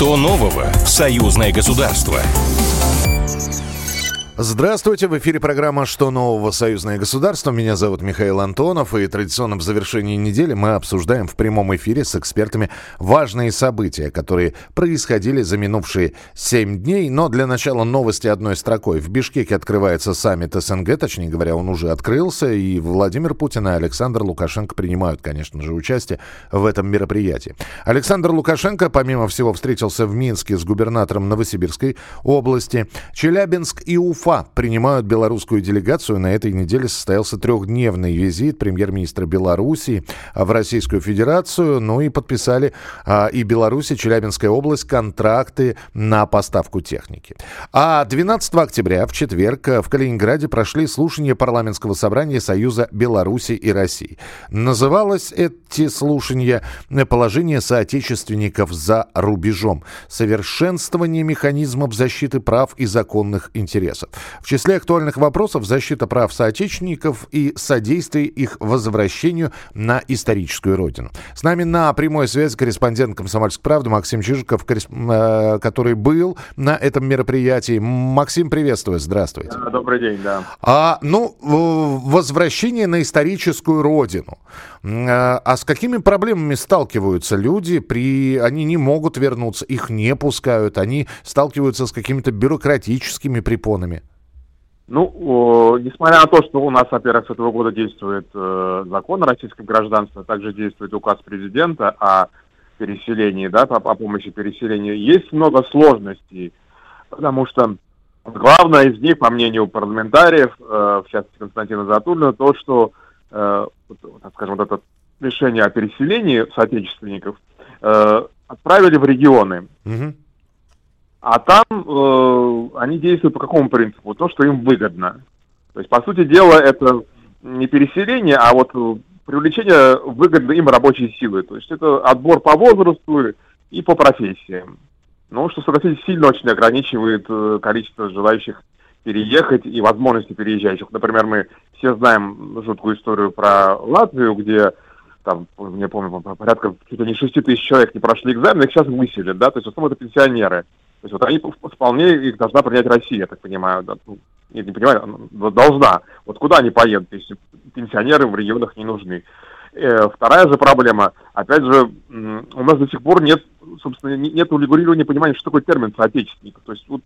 Что нового в «Союзное государство»? Здравствуйте, в эфире программа «Что нового? Союзное государство». Меня зовут Михаил Антонов, и традиционно в завершении недели мы обсуждаем в прямом эфире с экспертами важные события, которые происходили за минувшие 7 дней. Но для начала новости одной строкой. В Бишкеке открывается саммит СНГ, точнее говоря, он уже открылся, и Владимир Путин и Александр Лукашенко принимают, конечно же, участие в этом мероприятии. Александр Лукашенко, помимо всего, встретился в Минске с губернатором Новосибирской области. Челябинск и Уфа принимают белорусскую делегацию. На этой неделе состоялся трехдневный визит премьер-министра Белоруссии в Российскую Федерацию. Ну и подписали и Беларусь, и Челябинская область контракты на поставку техники. А 12 октября, в четверг, в Калининграде прошли слушания парламентского собрания Союза Беларуси и России. Называлось эти слушания «Положение соотечественников за рубежом. Совершенствование механизмов защиты прав и законных интересов». В числе актуальных вопросов защита прав соотечественников и содействие их возвращению на историческую родину. С нами на прямой связи корреспондент «Комсомольской правды» Максим Чижиков, который был на этом мероприятии. Максим, приветствую, здравствуйте. Добрый день, да. Возвращение на историческую родину. А с какими проблемами сталкиваются люди? Они не могут вернуться, их не пускают, они сталкиваются с какими-то бюрократическими препонами. Несмотря на то, что у нас, во-первых, с этого года действует закон о российском гражданстве, также действует указ президента о переселении, о помощи переселению, есть много сложностей, потому что главное из них, по мнению парламентариев, в частности Константина Затульна, то, что, это решение о переселении соотечественников отправили в регионы. Mm-hmm. А там они действуют по какому принципу? То, что им выгодно. То есть, по сути дела, это не переселение, а вот привлечение выгодной им рабочей силы. То есть, это отбор по возрасту и по профессиям. Что, согласитесь, сильно очень ограничивает количество желающих переехать и возможности переезжающих. Например, мы все знаем жуткую историю про Латвию, где... Там, я помню, порядка чуть ли не 6 тысяч человек не прошли экзамены, их сейчас выселят, да, то есть в основном это пенсионеры. То есть они вполне их должна принять Россия, я так понимаю, да. Нет, не понимаю, должна. Вот куда они поедут, если пенсионеры в регионах не нужны? Вторая же проблема, опять же, у нас до сих пор нет урегулирования понимания, что такое термин соотечественник. То есть вот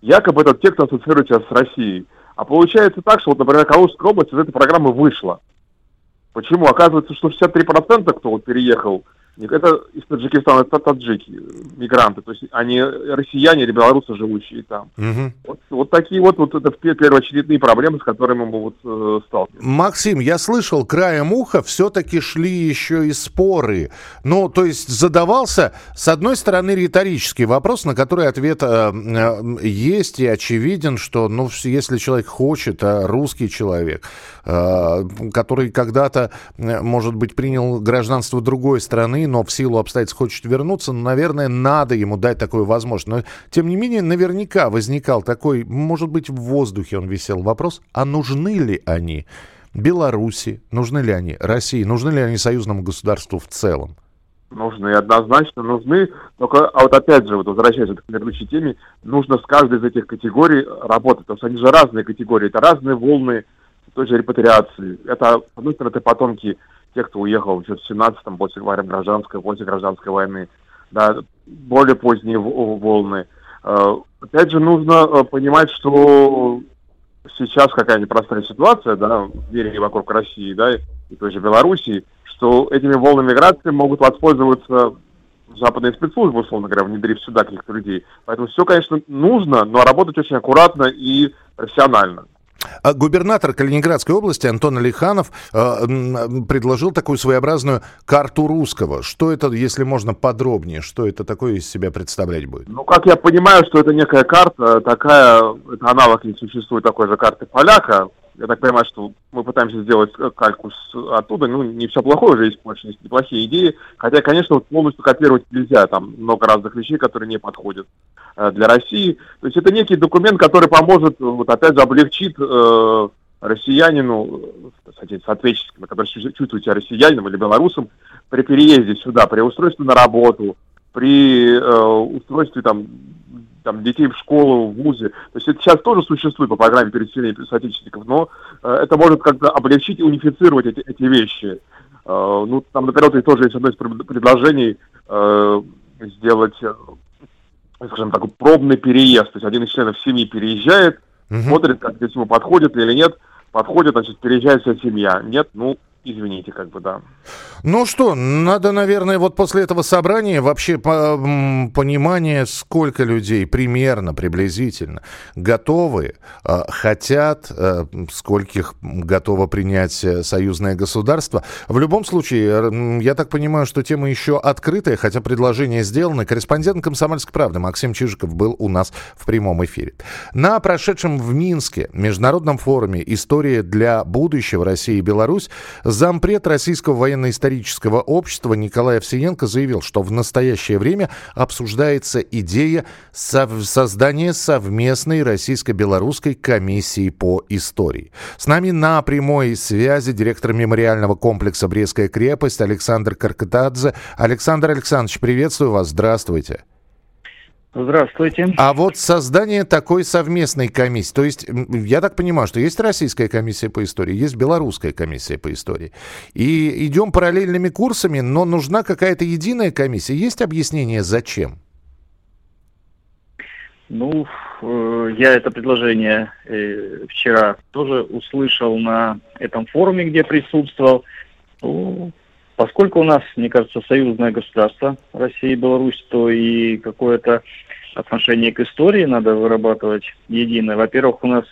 якобы этот текст ассоциирует себя с Россией. А получается так, что вот, например, Калужская область из этой программы вышла. Почему? Оказывается, что 63%, кто вот переехал, это из Таджикистана, это таджики, мигранты, то есть они россияне или белорусы, живущие там. Угу. Вот такие это первоочередные проблемы, с которыми мы сталкиваемся. Максим, я слышал, краем уха все-таки шли еще и споры. Задавался, с одной стороны, риторический вопрос, на который ответ есть и очевиден, что, если человек хочет, русский человек, который когда-то, может быть, принял гражданство другой страны, но в силу обстоятельств хочет вернуться, наверное, надо ему дать такую возможность. Но, тем не менее, наверняка возникал такой, может быть, в воздухе он висел вопрос, а нужны ли они Беларуси, нужны ли они России, нужны ли они союзному государству в целом? Нужны, однозначно нужны, только возвращаясь к предыдущей теме, нужно с каждой из этих категорий работать, потому что они же разные категории, это разные волны той же репатриации. Это, с одной стороны, это потомки те, кто уехал еще в 17-м, после гражданской войны, да, более поздние волны. Опять же, нужно понимать, что сейчас какая непростая ситуация, да, в мире и вокруг России, да, и той же Белоруссии, что этими волнами миграции могут воспользоваться западные спецслужбы, условно говоря, внедрив сюда каких-то людей. Поэтому все, конечно, нужно, но работать очень аккуратно и профессионально. Губернатор Калининградской области Антон Алиханов предложил такую своеобразную карту русского. Что это, если можно подробнее, что это такое из себя представлять будет? Как я понимаю, что это некая карта, это аналог, не существует такой же карты поляка. Я так понимаю, что мы пытаемся сделать кальку оттуда, не все плохое уже есть, больше есть неплохие идеи, хотя, конечно, полностью копировать нельзя, там много разных вещей, которые не подходят для России. То есть это некий документ, который поможет, облегчит россиянину, соотечественнику, который чувствует себя россиянином или белорусом, при переезде сюда, при устройстве на работу, при устройстве там детей в школу, в вузы. То есть это сейчас тоже существует по программе переселения соотечественников, но это может как-то облегчить и унифицировать эти вещи. Ну, там, например, тоже есть одно из предложений сделать, скажем так, пробный переезд. То есть один из членов семьи переезжает, смотрит, как здесь ему подходит или нет. Подходит, значит, переезжает вся семья. Нет, ну... Извините, да. Ну что, надо, наверное, вот после этого собрания вообще понимание, сколько людей примерно, приблизительно готовы, хотят, скольких готово принять союзное государство. В любом случае, я так понимаю, что тема еще открытая, хотя предложение сделано. Корреспондент «Комсомольской правды» Максим Чижиков был у нас в прямом эфире. На прошедшем в Минске международном форуме «История для будущего России и Беларусь» зампред Российского военно-исторического общества Николай Овсиенко заявил, что в настоящее время обсуждается идея создания совместной российско-белорусской комиссии по истории. С нами на прямой связи директор мемориального комплекса «Брестская крепость» Александр Каркатадзе. Александр Александрович, приветствую вас. Здравствуйте. Здравствуйте. А вот создание такой совместной комиссии, то есть, я так понимаю, что есть российская комиссия по истории, есть белорусская комиссия по истории, и идем параллельными курсами, но нужна какая-то единая комиссия. Есть объяснение, зачем? Ну, я это предложение вчера тоже услышал на этом форуме, где присутствовал. Поскольку у нас, мне кажется, союзное государство Россия и Беларусь, то и какое-то отношение к истории надо вырабатывать единое. Во-первых, у нас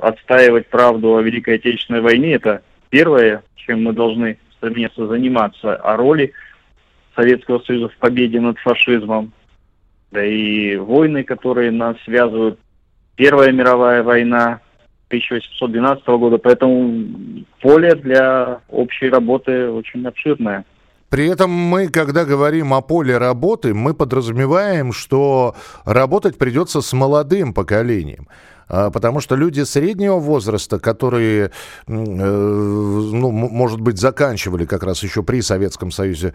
отстаивать правду о Великой Отечественной войне – это первое, чем мы должны совместно заниматься, о роли Советского Союза в победе над фашизмом, да и войны, которые нас связывают. Первая мировая война 1812 года, поэтому поле для общей работы очень обширное. При этом мы, когда говорим о поле работы, мы подразумеваем, что работать придется с молодым поколением. Потому что люди среднего возраста, которые, ну, может быть, заканчивали как раз еще при Советском Союзе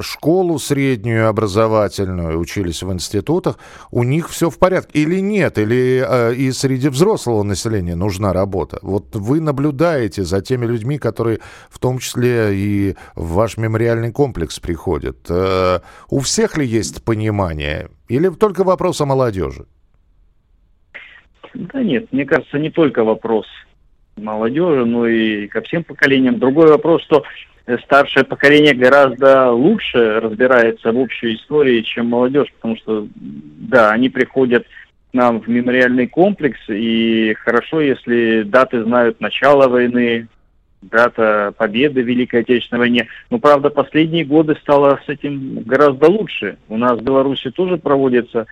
школу среднюю образовательную, учились в институтах, у них все в порядке. Или нет, или и среди взрослого населения нужна работа. Вот вы наблюдаете за теми людьми, которые в том числе и в ваш мемориальный комплекс приходят. У всех ли есть понимание? Или только вопрос о молодежи? Да нет, мне кажется, не только вопрос молодежи, но и ко всем поколениям. Другой вопрос, что старшее поколение гораздо лучше разбирается в общей истории, чем молодежь, потому что, да, они приходят к нам в мемориальный комплекс, и хорошо, если даты знают начало войны, дата победы в Великой Отечественной войне. Но, правда, последние годы стало с этим гораздо лучше. У нас в Беларуси тоже проводится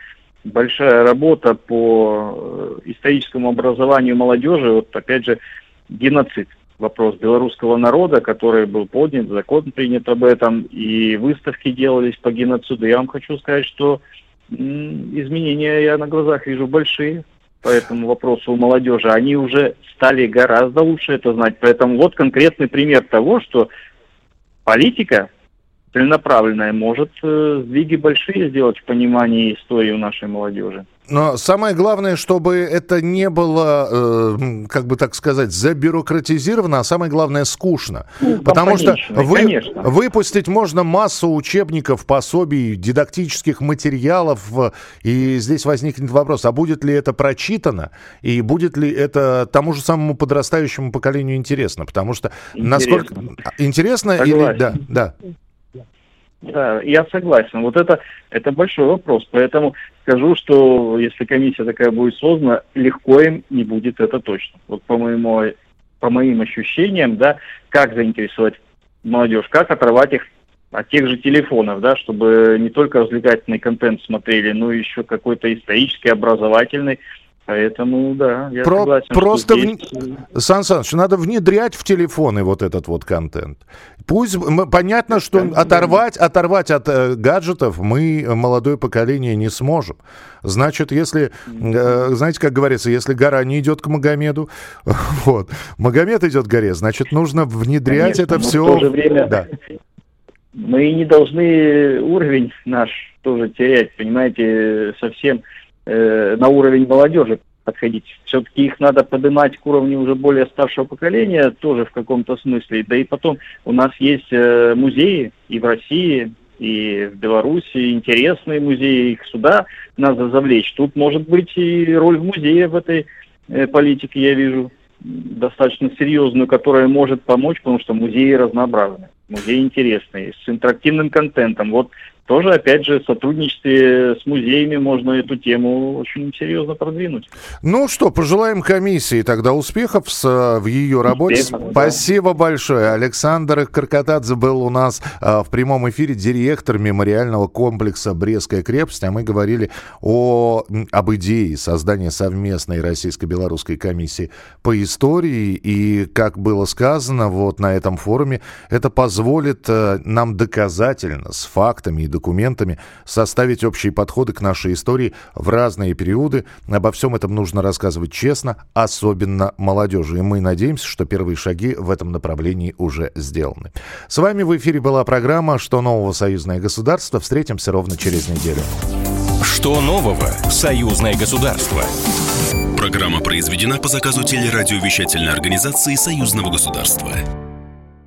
большая работа по историческому образованию молодежи. Вот опять же геноцид, вопрос белорусского народа, который был поднят, закон принят об этом, и выставки делались по геноциду. Я вам хочу сказать, что изменения я на глазах вижу большие по этому вопросу у молодежи. Они уже стали гораздо лучше это знать. Поэтому вот конкретный пример того, что политика целенаправленная может сдвиги большие сделать в понимании истории у нашей молодежи. Но самое главное, чтобы это не было, как бы так сказать, забюрократизировано, а самое главное, скучно. Ну, потому что выпустить можно массу учебников, пособий, дидактических материалов, и здесь возникнет вопрос, а будет ли это прочитано, и будет ли это тому же самому подрастающему поколению интересно? Потому что насколько... Интересно или... Да, да. Да, я согласен. Вот это большой вопрос. Поэтому скажу, что если комиссия такая будет создана, легко им не будет, это точно. Вот по моим ощущениям, да, как заинтересовать молодежь, как оторвать их от тех же телефонов, да, чтобы не только развлекательный контент смотрели, но еще какой-то исторический, образовательный. Поэтому, да, я согласен. Просто, здесь... Сан Саныч, надо внедрять в телефоны вот этот вот контент. Пусть, понятно, что оторвать от гаджетов мы, молодое поколение, не сможем. Значит, если, знаете, как говорится, если гора не идет к Магомеду, вот, Магомед идет к горе, значит, нужно внедрять. Конечно, это все... В то же время... Да. мы не должны уровень наш тоже терять, понимаете, совсем на уровень молодежи подходить. Все-таки их надо поднимать к уровню уже более старшего поколения тоже в каком-то смысле. Да и потом у нас есть музеи и в России, и в Беларуси, интересные музеи, их сюда надо завлечь. Тут может быть и роль в музее в этой политике, я вижу, достаточно серьезную, которая может помочь, потому что музеи разнообразны, музеи интересные, с интерактивным контентом. Вот тоже, опять же, в сотрудничестве с музеями можно эту тему очень серьезно продвинуть. Ну что, пожелаем комиссии тогда успехов в ее работе. Успехов, спасибо большое. Александр Каркатадзе был у нас в прямом эфире, директор мемориального комплекса «Брестская крепость». А мы говорили об идее создания совместной российско-белорусской комиссии по истории. И, как было сказано вот на этом форуме, это позволит нам доказательно, с фактами и документами, составить общие подходы к нашей истории в разные периоды. Обо всем этом нужно рассказывать честно, особенно молодежи. И мы надеемся, что первые шаги в этом направлении уже сделаны. С вами в эфире была программа «Что нового? Союзное государство». Встретимся ровно через неделю. «Что нового? Союзное государство». Программа произведена по заказу телерадиовещательной организации Союзного государства.